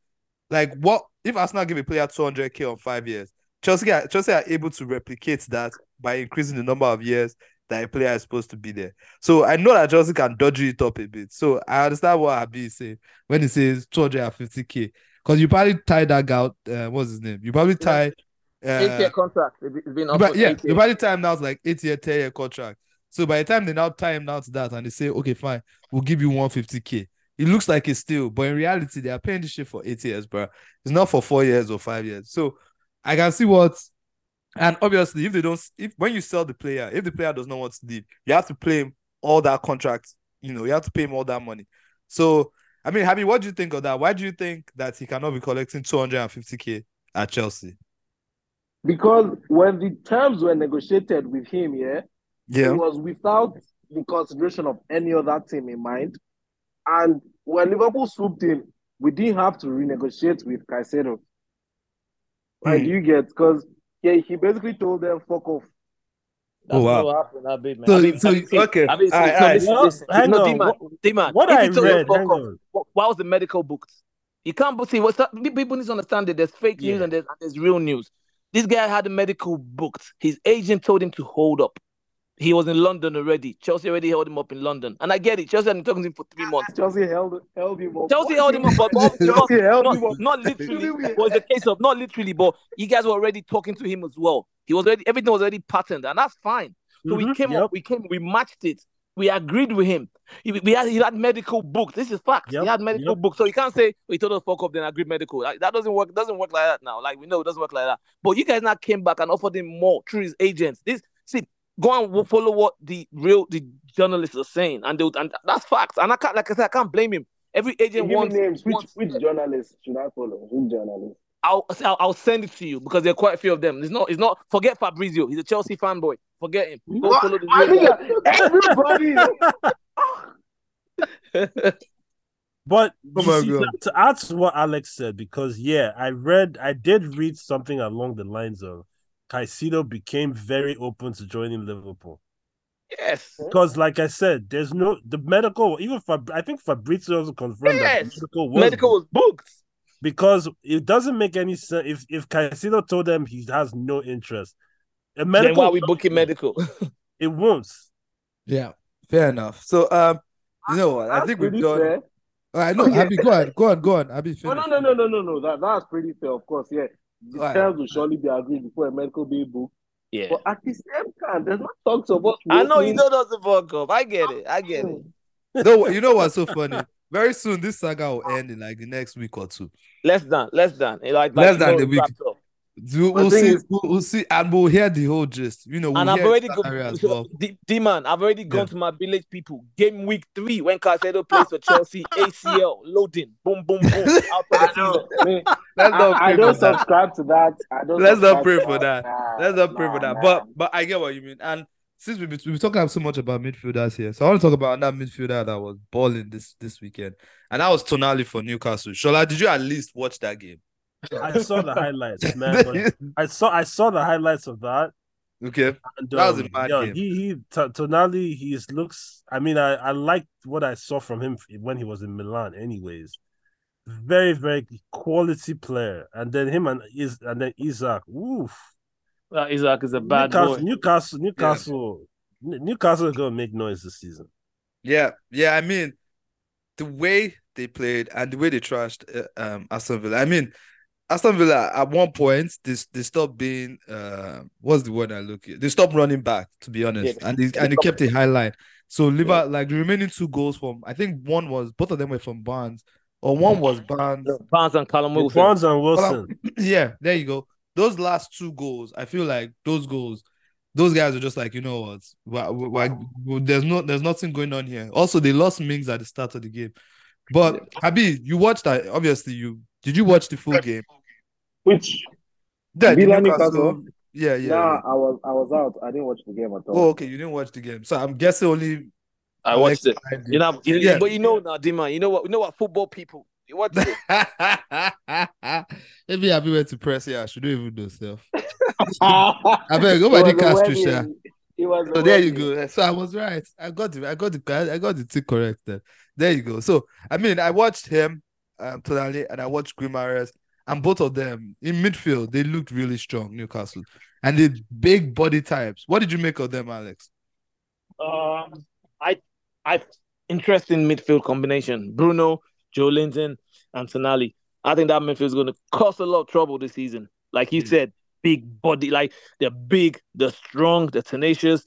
like, what if Arsenal give a player 200k on 5 years? Chelsea are able to replicate that by increasing the number of years that a player is supposed to be there. So I know that Chelsea can dodge it up a bit. So I understand what Habi is saying when he says 250k. Because you probably tie that guy out. What's his name? You probably tie. 8-year contract. It's been offered. Yeah, you probably tie him now to like 8-year, 10-year contract. So by the time they now tie him down to that and they say, okay, fine, we'll give you 150k. It looks like a steal, but in reality, they are paying this shit for 8 years, bro. It's not for 4 years or 5 years. So I can see what. And obviously, when you sell the player, if the player does not want to leave, you have to pay him all that contract. You know, you have to pay him all that money. So. I mean, Habi, what do you think of that? Why do you think that he cannot be collecting 250k at Chelsea? Because when the terms were negotiated with him, it was without the consideration of any other team in mind. And when Liverpool swooped in, we didn't have to renegotiate with Caicedo. Like, you get, because he basically told them, fuck off. That's what happened, Habi, man. Hang on, D-Man. What I read, why was the medical booked? You can't see what's that. People need to understand that there's fake news and there's real news. This guy had the medical booked. His agent told him to hold up. He was in London already. Chelsea already held him up in London. And I get it. Chelsea had been talking to him for 3 months. Chelsea held him up. Not literally. It was a case of not literally, but you guys were already talking to him as well. Everything was already patterned, and that's fine. So we came up, we matched it. We agreed with him. He had medical books. This is fact. Yep. He had medical books. So you can't say, we told us fuck up, then agreed medical. Like, that doesn't work. Doesn't work like that now. Like, we know it doesn't work like that. But you guys now came back and offered him more through his agents. Go and follow what the journalists are saying. And that's facts. And I can't blame him. Every agent wants... names. Which journalists should I follow? Which journalists? I'll send it to you because there are quite a few of them. It's not. Forget Fabrizio. He's a Chelsea fanboy. Forget him. Everybody. But to add to what Alex said, because I did read something along the lines of Caicedo became very open to joining Liverpool. Yes, because like I said, there's no the medical. Even I think Fabrizio also confirmed that medical was booked. Because it doesn't make any sense if Caicedo told them he has no interest. Then why are we booking medical? It won't. Yeah, fair enough. So you know what? I think we've done. Fair. All right, no, okay. Abi, go on. Abi, finish. No. That's pretty fair, of course. Yeah, the terms will surely be agreed before a medical be booked. Yeah, but at the same time, there's not talks about. I know you know doesn't fuck up. I get it. No, you know what's so funny. Very soon, this saga will end in like the next week or two. Less than. Less than the week. We'll see, and we'll hear the whole gist. You know, I've already gone to my village people. Game week 3 when Caicedo plays for Chelsea, ACL loading, boom. Let's not pray for that. But I get what you mean. And since we've been talking so much about midfielders here, so I want to talk about another midfielder that was balling this weekend, and that was Tonali for Newcastle. Shola, did you at least watch that game? I saw the highlights, man. I saw the highlights of that. Okay, and, that was a bad game. Tonali, he looks. I mean, I liked what I saw from him when he was in Milan. Anyways, very very quality player, and then him and then Isaac. Oof. Well, Isaac is a bad boy. Newcastle is going to make noise this season. Yeah. I mean, the way they played and the way they trashed Aston Villa. I mean, Aston Villa at one point they stopped being they stopped running back, to be honest, and they kept a high line. So Liverpool, the remaining 2 goals from, I think both of them were from Barnes, or one was Barnes. Barnes and Callum Wilson. Barnes and Wilson. Yeah, there you go. Those last 2 goals, I feel like those guys are just like, you know what, there's nothing going on here. Also, they lost Mings at the start of the game. But Habi, you watched that. Obviously, did you watch the full game? Which? Yeah, Newcastle. Yeah. Nah, I was out. I didn't watch the game at all. Oh, okay, you didn't watch the game. So I'm guessing only I watched it. But you know now, Dima, you know what football people. What? Maybe Habi went to press. Yeah, I should do even do self. I better go by the cast to share. So there you go. So I was right. I got the thing correct then. There you go. So I mean, I watched him totally, and I watched Guimaraes, and both of them in midfield they looked really strong. Newcastle and the big body types. What did you make of them, Alex? I interesting midfield combination. Bruno, Joe Linton and Tonali. I think that midfield is going to cause a lot of trouble this season. Like he said, big body. Like they're big, they're strong, they're tenacious.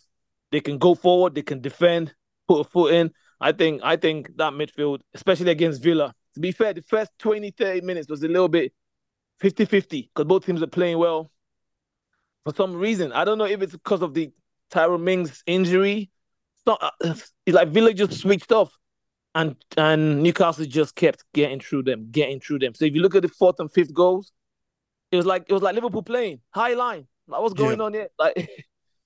They can go forward, they can defend, put a foot in. I think that midfield, especially against Villa, to be fair, the first 20, 30 minutes was a little bit 50-50 because both teams are playing well. For some reason, I don't know if it's because of the Tyrone Mings injury. It's like Villa just switched off. And Newcastle just kept getting through them. So if you look at the 4th and 5th goals, it was like Liverpool playing high line. Like what's going on here? Like,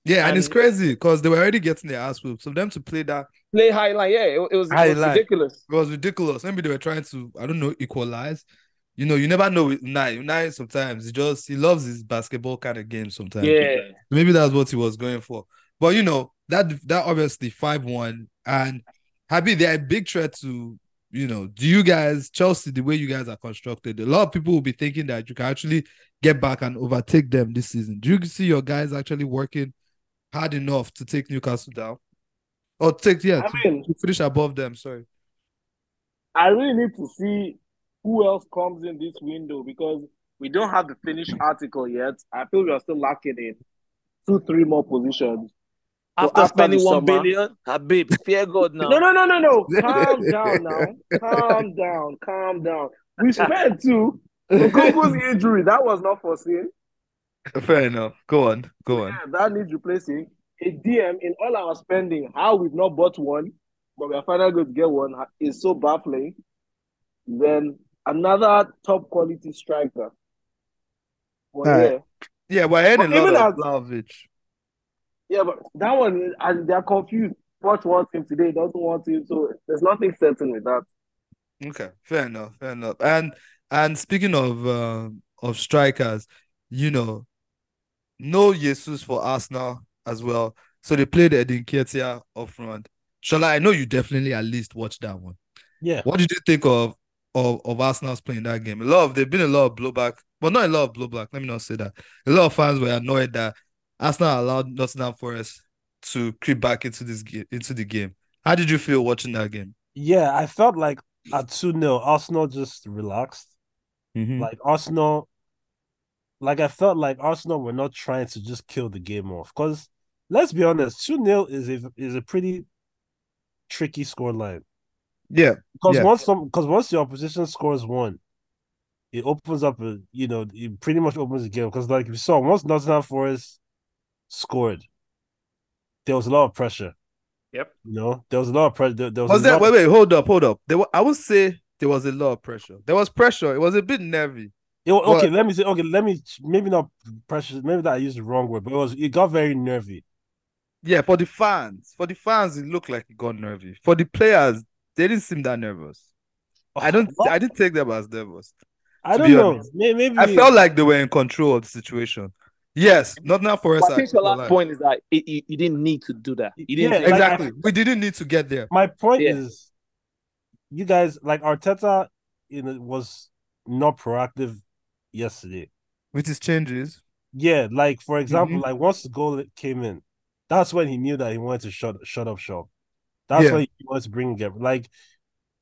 yeah, and it's crazy because they were already getting their ass whooped. So them to play high line, it was ridiculous. It was ridiculous. Maybe they were trying to equalize. You know, you never know with Unai sometimes he loves his basketball kind of game sometimes. Yeah, maybe that's what he was going for. But you know that obviously 5-1 and. Habi, they're a big threat to, do you guys, Chelsea, the way you guys are constructed, a lot of people will be thinking that you can actually get back and overtake them this season. Do you see your guys actually working hard enough to take Newcastle down? Or to finish above them, sorry. I really need to see who else comes in this window because we don't have the finished article yet. I feel we are still lacking in 2-3 more positions. After spending $1 billion, Habib, fear God now. No. Calm down. We spent two. Nkunku's injury, that was not foreseen. Fair enough. Go on. Yeah, that needs replacing. A DM in all our spending, how we've not bought one, but we are finally going to get one, is so baffling. Then another top quality striker. Yeah, we're heading a lot of. Yeah, but that one, and they're confused. Poch wants him today, doesn't want him, so there's nothing certain with that. Okay, fair enough. And speaking of strikers, no Jesus for Arsenal as well. So they played Edin Ketia up front. Shola, I know you definitely at least watched that one. Yeah. What did you think of Arsenal's playing that game? There've been a lot of blowback, but not a lot of blowback. Let me not say that. A lot of fans were annoyed that Arsenal allowed Nottingham Forest to creep back into the game. How did you feel watching that game? Yeah, I felt like at 2-0, Arsenal just relaxed. Mm-hmm. I felt like Arsenal were not trying to just kill the game off. Because let's be honest, 2-0 is a pretty tricky scoreline. Yeah. Because once the opposition scores one, it opens up it pretty much opens the game. Because like we saw, once Nottingham Forest scored, there was a lot of pressure. Yep. There was a lot of pressure. Wait, hold up. I would say there was a lot of pressure. There was pressure. It was a bit nervy. Maybe not pressure. Maybe that I used the wrong word, but it got very nervy. Yeah, for the fans, it looked like it got nervy. For the players, they didn't seem that nervous. I didn't take them as nervous. I don't know. Maybe I felt like they were in control of the situation. Yes, not for us. I think the last point is that you didn't need to do that. Exactly. We didn't need to get there. My point is, you guys, like Arteta, was not proactive yesterday. With his changes? Yeah, like, for example, mm-hmm. like once the goal came in, that's when he knew that he wanted to shut up shop. That's when he wanted to bring Gabriel. Like,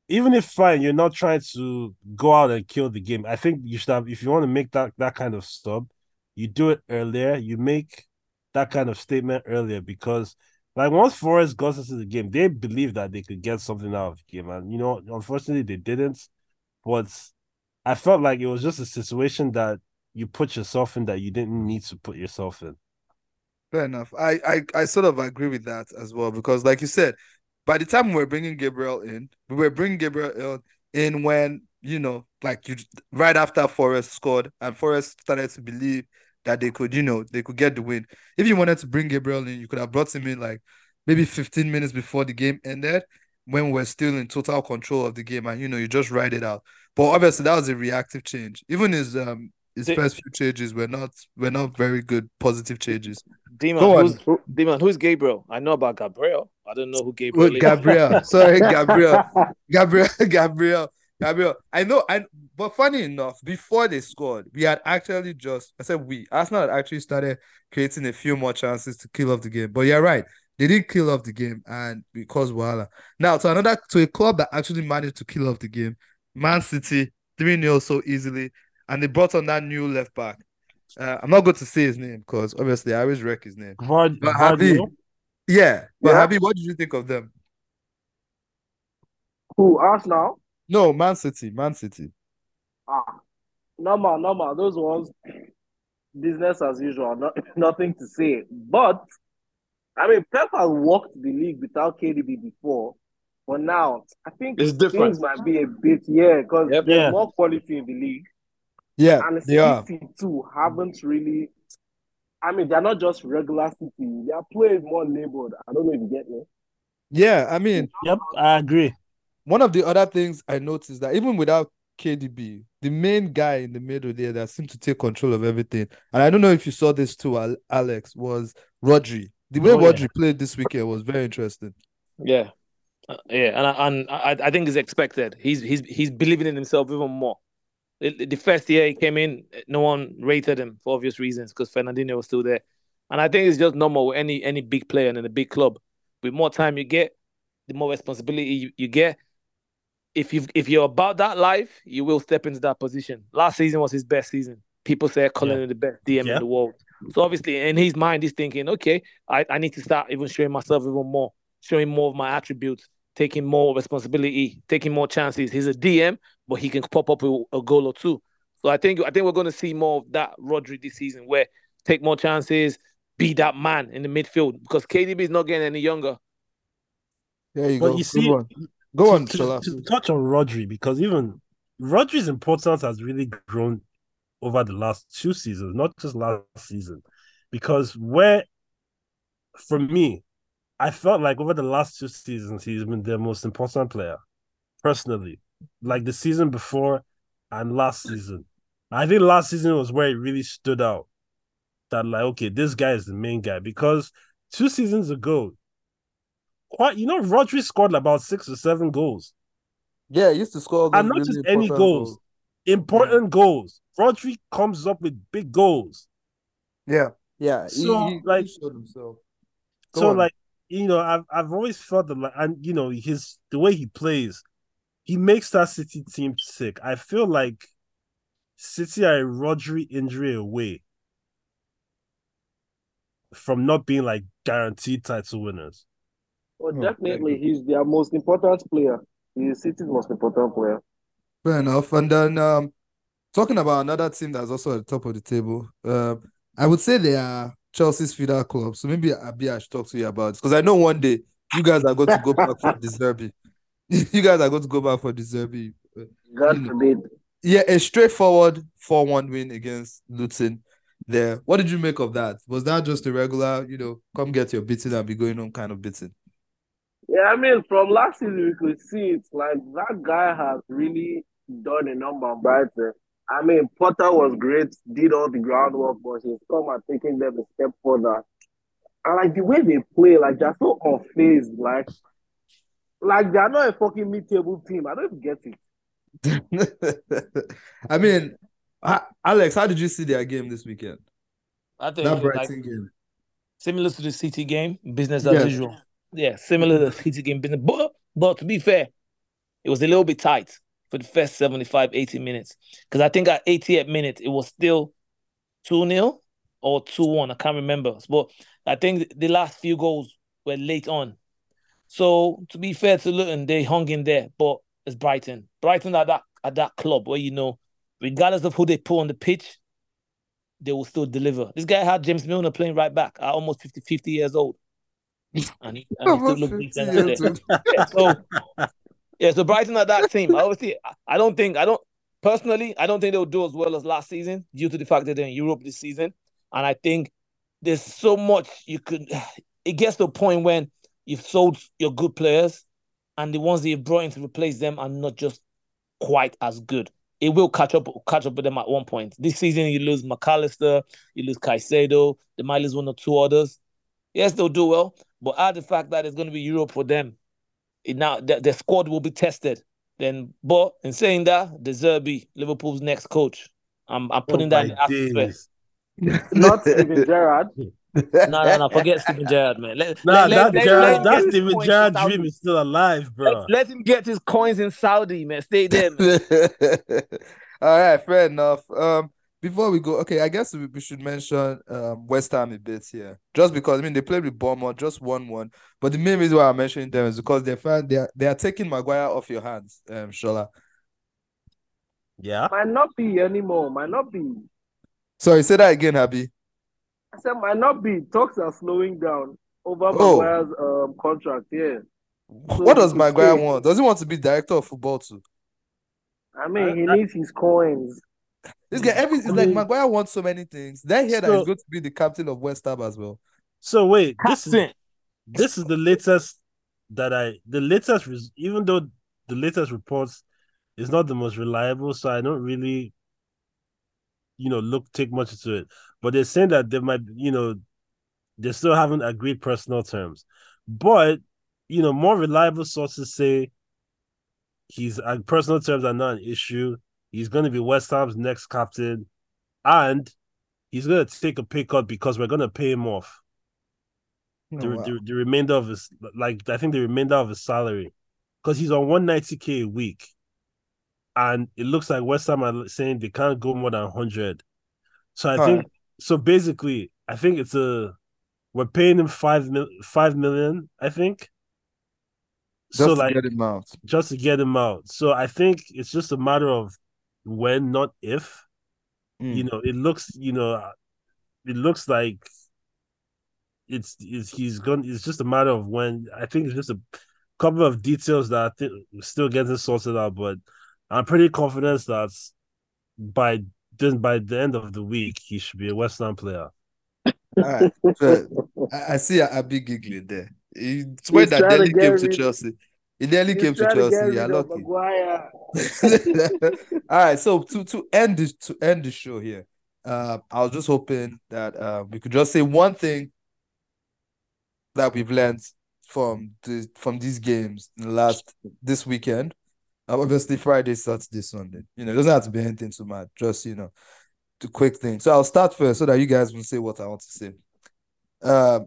even if, fine, you're not trying to go out and kill the game, I think you should have, if you want to make that kind of sub, you do it earlier. You make that kind of statement earlier because, like, once Forest got into the game, they believed that they could get something out of the game. And, unfortunately, they didn't. But I felt like it was just a situation that you put yourself in that you didn't need to put yourself in. Fair enough. I sort of agree with that as well because, like you said, by the time we were bringing Gabriel in, when, right after Forest scored and Forest started to believe that they could get the win. If you wanted to bring Gabriel in, you could have brought him in like maybe 15 minutes before the game ended when we're still in total control of the game and, you just ride it out. But obviously that was a reactive change. Even his first few changes were not very good positive changes. Who's Gabriel? I know about Gabriel. I don't know who Gabriel is. Gabriel. Sorry, Gabriel. Gabriel. I know. But funny enough, before they scored, we had actually Arsenal had actually started creating a few more chances to kill off the game. But you're right. They didn't kill off the game and it caused wahala. Now, to a club that actually managed to kill off the game, Man City, 3-0 so easily. And they brought on that new left back. I'm not going to say his name because obviously I always wreck his name. But Habi. Yeah. But Habi, what did you think of them? Who, Arsenal? No, Man City. Ah, normal. Those ones, business as usual. Nothing to say. But, I mean, Pep has walked the league without KDB before. But now, I think it's different. Things might be a bit, because there's more quality in the league. Yeah, and City too haven't really. I mean, they're not just regular City. They are playing more labeled. I don't know if you get me. Yeah, I mean, yep, I agree. One of the other things I noticed that even without KDB, the main guy in the middle there that seemed to take control of everything, and I don't know if you saw this too, Alex, was Rodri. The way Rodri played this weekend was very interesting. Yeah, and I think it's expected. He's believing in himself even more. The first year he came in, no one rated him for obvious reasons because Fernandinho was still there. And I think it's just normal with any big player and in a big club. The more time you get, the more responsibility you get. If you're about that life, you will step into that position. Last season was his best season. People say Colin is the best DM in the world. So obviously in his mind, he's thinking, okay, I need to start even showing myself even more, showing more of my attributes, taking more responsibility, taking more chances. He's a DM, but he can pop up with a goal or two. So I think we're going to see more of that Rodri this season, where take more chances, be that man in the midfield, because KDB is not getting any younger. There you go. But you see, go on. To touch on Rodri, because even Rodri's importance has really grown over the last two seasons, not just last season, because for me, I felt like over the last two seasons, he's been their most important player, personally. Like the season before and last season. I think last season was where it really stood out. That like, okay, this guy is the main guy. Because two seasons ago, Rodri scored about 6 or 7 goals. Yeah, he used to score goals. And not just any goals. Important goals. Rodri comes up with big goals. Yeah. Yeah. So, he showed himself. I've always felt that, and the way he plays, he makes that City team sick. I feel like City are a Rodri injury away from not being like guaranteed title winners. Well, definitely, he's their most important player. He's City's most important player. Fair enough. And then talking about another team that's also at the top of the table, I would say they are Chelsea's feeder club. So maybe Abi, I should talk to you about it, because I know one day you guys are going to go back for the derby. God forbid. Yeah, a straightforward 4-1 win against Luton there. What did you make of that? Was that just a regular, come get your beating and be going on kind of beating? Yeah, I mean, from last season, we could see it's like that guy has really done a number of Brighton. I mean, Potter was great, did all the groundwork, but he's come and taking them a step further. And like the way they play, like they're so unfazed, like they're not a fucking mid-table team. I don't get it. I mean, Alex, how did you see their game this weekend? I think that Brighton game, similar to the City game, business as usual. Yeah, similar to the City game, business. But to be fair, it was a little bit tight for the first 75, 80 minutes. Because I think at 88 minutes, it was still 2-0 or 2-1. I can't remember. But I think the last few goals were late on. So, to be fair to Luton, they hung in there. But it's Brighton. Brighton are that club where, regardless of who they put on the pitch, they will still deliver. This guy had James Milner playing right back at almost 50 years old. And he still looked decent out there. So Brighton are that team. I don't think they'll do as well as last season due to the fact that they're in Europe this season. And I think there's so much it gets to a point when you've sold your good players and the ones that you've brought in to replace them are not just quite as good. It will catch up with them at one point. This season, you lose McAllister, you lose Caicedo, they might lose 1 or 2 others. Yes, they'll do well, but add the fact that it's going to be Europe for them. Now the squad will be tested. Then, but in saying that, the Zerbi, Liverpool's next coach, I'm putting that in asterisk. Not Steven Gerrard. No, forget Steven Gerrard, man. That's Steven Gerrard's dream is still alive, bro. Let him get his coins in Saudi, man. Stay there, man. All right, fair enough. Before we go, okay, I guess we should mention West Ham a bit here. Just because, they played with Bournemouth, just 1-1. But the main reason why I'm mentioning them is because they are taking Maguire off your hands, Shola. Yeah. Might not be anymore. Sorry, say that again, Habi. I said might not be. Talks are slowing down over Maguire's contract, yeah. So what does Maguire want? Does he want to be director of football too? He needs his coins. This guy, Maguire wants so many things. They hear that he's going to be the captain of West Ham as well. So wait, this is the latest even though the latest reports is not the most reliable, so I don't really, take much into it. But they're saying that they might, they still haven't agreed personal terms. But more reliable sources say his personal terms are not an issue. He's going to be West Ham's next captain, and he's going to take a pay cut because we're going to pay him off. The remainder of his, the remainder of his salary, because he's on 190K a week, and it looks like West Ham are saying they can't go more than 100. So I think So basically, I think it's a we're paying him $5 million. I think just so to like, get him out. Just to get him out. So I think it's just a matter of when, not if. You know, it looks like it's just a matter of when. I think it's just a couple of details that I think still getting sorted out, but I'm pretty confident that by the end of the week he should be a West Ham player. All right. So, I see Habi giggling there. It's when that nearly came to Chelsea. It nearly came to Chelsea. You're lucky. All right. So to end the show here, I was just hoping that we could just say one thing that we've learned from these games in this weekend. Obviously, Friday, Saturday, Sunday. You know, it doesn't have to be anything too much. Just, you know, the quick thing. So I'll start first so that you guys will say what I want to say. I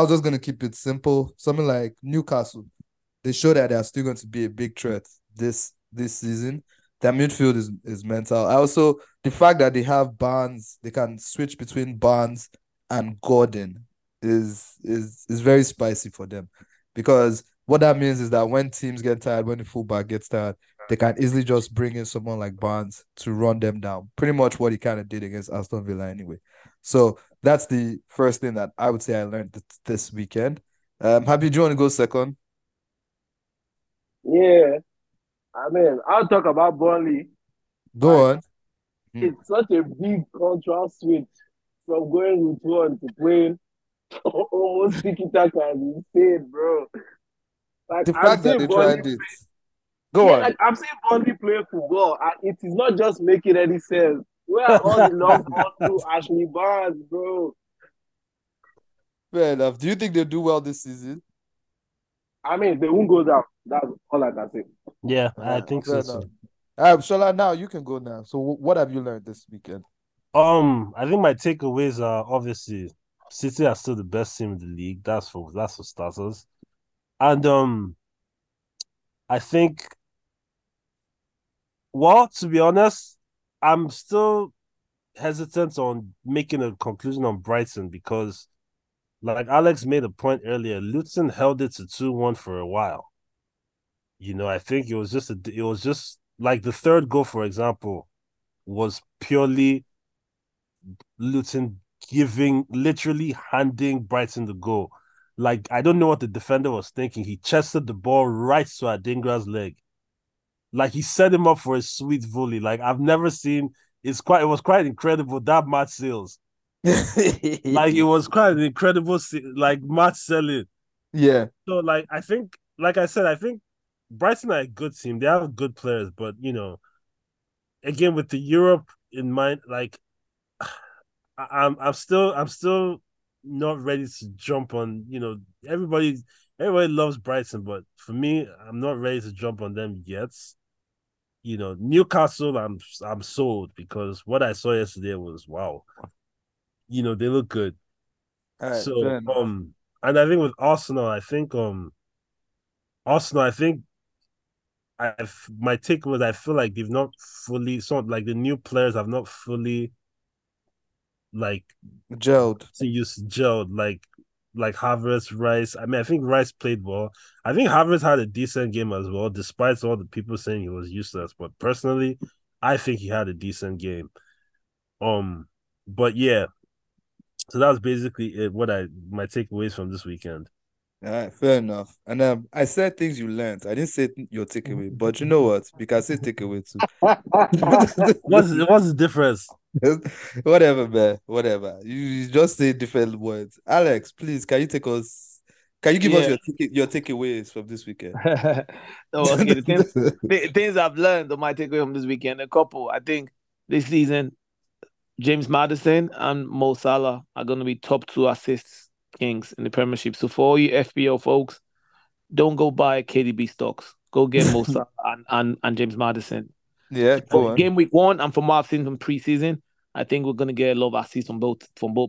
was just going to keep it simple. Something like Newcastle. They show that they are still going to be a big threat this season. Their midfield is mental. I also, the fact that they have Barnes, they can switch between Barnes and Gordon is very spicy for them, because what that means is that when teams get tired, when the fullback gets tired, they can easily just bring in someone like Barnes to run them down. Pretty much what he kind of did against Aston Villa anyway. So that's the first thing that I would say I learned this weekend. Habi, do you want to go second? Yeah. I mean, I'll talk about Burnley. Go on. It's such a big cultural switch from going with one to playing almost tiki-taka is insane, bro. Like, the fact that they tried it. Go on. Like, I've seen Burnley play football, and it is not just making any sense. Where are all the long balls to Ashley Barnes, bro? Fair enough. Do you think they'll do well this season? I mean, they won't go down. That's all I can say. Yeah, I think so. Shola, now you can go now. So, what have you learned this weekend? I think my takeaways are obviously City are still the best team in the league. That's for starters. And I think, well, to be honest, I'm still hesitant on making a conclusion on Brighton because, like Alex made a point earlier, Luton held it to 2-1 for a while. You know, I think it was just like the third goal, for example, was purely Luton literally handing Brighton the goal. Like, I don't know what the defender was thinking. He chested the ball right to Adingra's leg. Like, he set him up for a sweet volley. Like, I've never seen... It was quite incredible, that match sales. Like, it was quite an incredible, like, match selling. Yeah. So, like, I think... Like I said, I think Brighton are a good team. They have good players, but, you know... Again, with the Europe in mind, like... I'm still not ready to jump on, you know, everybody loves Brighton, but for me, I'm not ready to jump on them yet. You know, Newcastle, I'm sold because what I saw yesterday was wow. You know, they look good. All right, so and I think with Arsenal, my take was I feel like they've not fully the new players have not fully gelled. Like Havertz, Rice. I mean, I think Rice played well. I think Havertz had a decent game as well, despite all the people saying he was useless. But personally, I think he had a decent game. But yeah, so that's basically it. My takeaways from this weekend. All right, fair enough. And I said things you learned. I didn't say your takeaway, but you know what? Because I say takeaway too. What's the difference? Whatever, man. Whatever. You just say different words. Alex, please, can you give us your takeaways from this weekend? Okay, the things I've learned on my takeaway from this weekend, a couple. I think this season, James Maddison and Mo Salah are going to be top 2 assists kings in the Premiership. So for all you FPL folks, don't go buy KDB stocks. Go get Mo Salah and James Maddison. Yeah, go on. Game week 1, and from what I've seen from preseason, I think we're going to get a lot of assists from both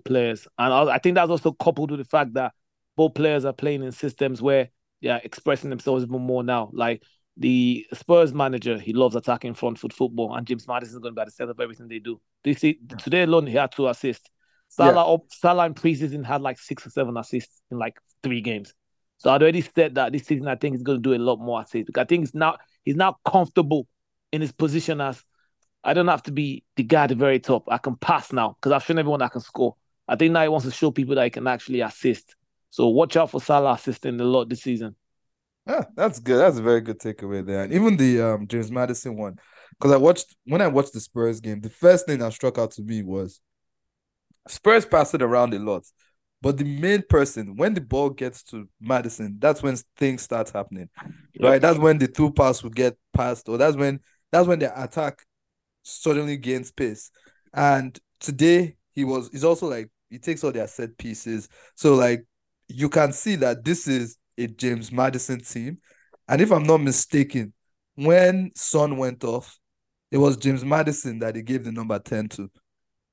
players. And I think that's also coupled with the fact that both players are playing in systems where they are expressing themselves even more now. Like the Spurs manager, he loves attacking front foot football, and James Maddison is going to be at the center of everything they do. Today alone, he had 2 assists. Salah in preseason had like 6 or 7 assists in like 3 games. So I'd already said that this season I think he's going to do a lot more assists. Because I think he's now comfortable in his position as I don't have to be the guy at the very top. I can pass now because I've shown everyone I can score. I think now he wants to show people that he can actually assist. So watch out for Salah assisting a lot this season. Yeah, that's good. That's a very good takeaway there. And even the James Maddison one, because when I watched the Spurs game, the first thing that struck out to me was Spurs passed it around a lot. But the main person, when the ball gets to Maddison, that's when things start happening, right? That's when the through pass will get passed, or that's when the attack suddenly gains pace. And today he's also like he takes all their set pieces. So like you can see that this is a James Maddison team. And if I'm not mistaken, when Son went off, it was James Maddison that he gave the number 10 to.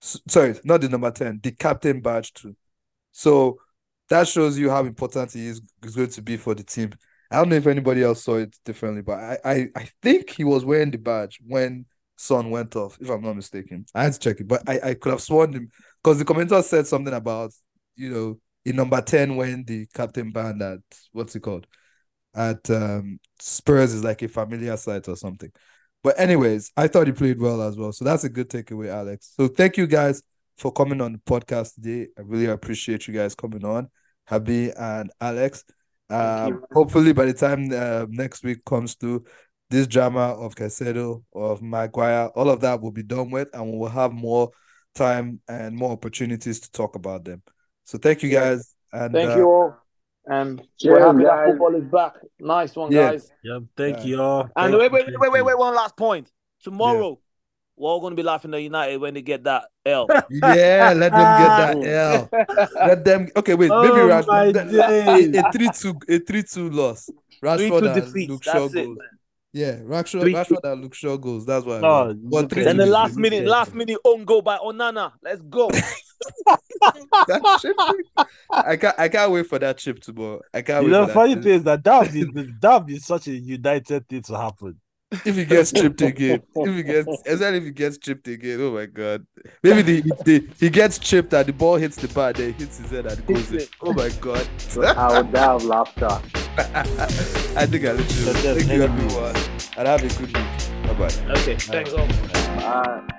Sorry, not the number 10, the captain badge to. So that shows you how important he is going to be for the team. I don't know if anybody else saw it differently, but I think he was wearing the badge when Son went off, if I'm not mistaken. I had to check it, but I could have sworn him because the commentator said something about, you know, in number 10 when the captain band at, what's it called? At Spurs is like a familiar sight or something. But anyways, I thought he played well as well. So that's a good takeaway, Alex. So thank you guys for coming on the podcast today. I really appreciate you guys coming on, Habi and Alex. Hopefully by the time next week comes through, this drama of Caicedo, of Maguire, all of that will be done with, and we'll have more time and more opportunities to talk about them. So thank you guys. And thank you all. And we're happy that football is back. Nice one, guys. Yeah, thank you all. And wait, one last point. Tomorrow, we're all going to be laughing at United when they get that L. Yeah, let them get that L. Let them. Okay, wait. Maybe Rashford. A 3-2 loss. Rashford and Luke Shaw goals. Yeah, Rashford and Luke Shaw goals. That's why. And the last minute own goal by Onana. Let's go. That chip, I can't wait for that chip tomorrow. The funny thing is that would be such a United thing to happen. If he gets chipped again, oh my god! Maybe he gets chipped and the ball hits the bar, then hits his head and goes in. Oh my god! I would die of laughter. I think I'll let you. Thank you everyone, and have a good week. Bye bye. Okay, thanks all. Bye.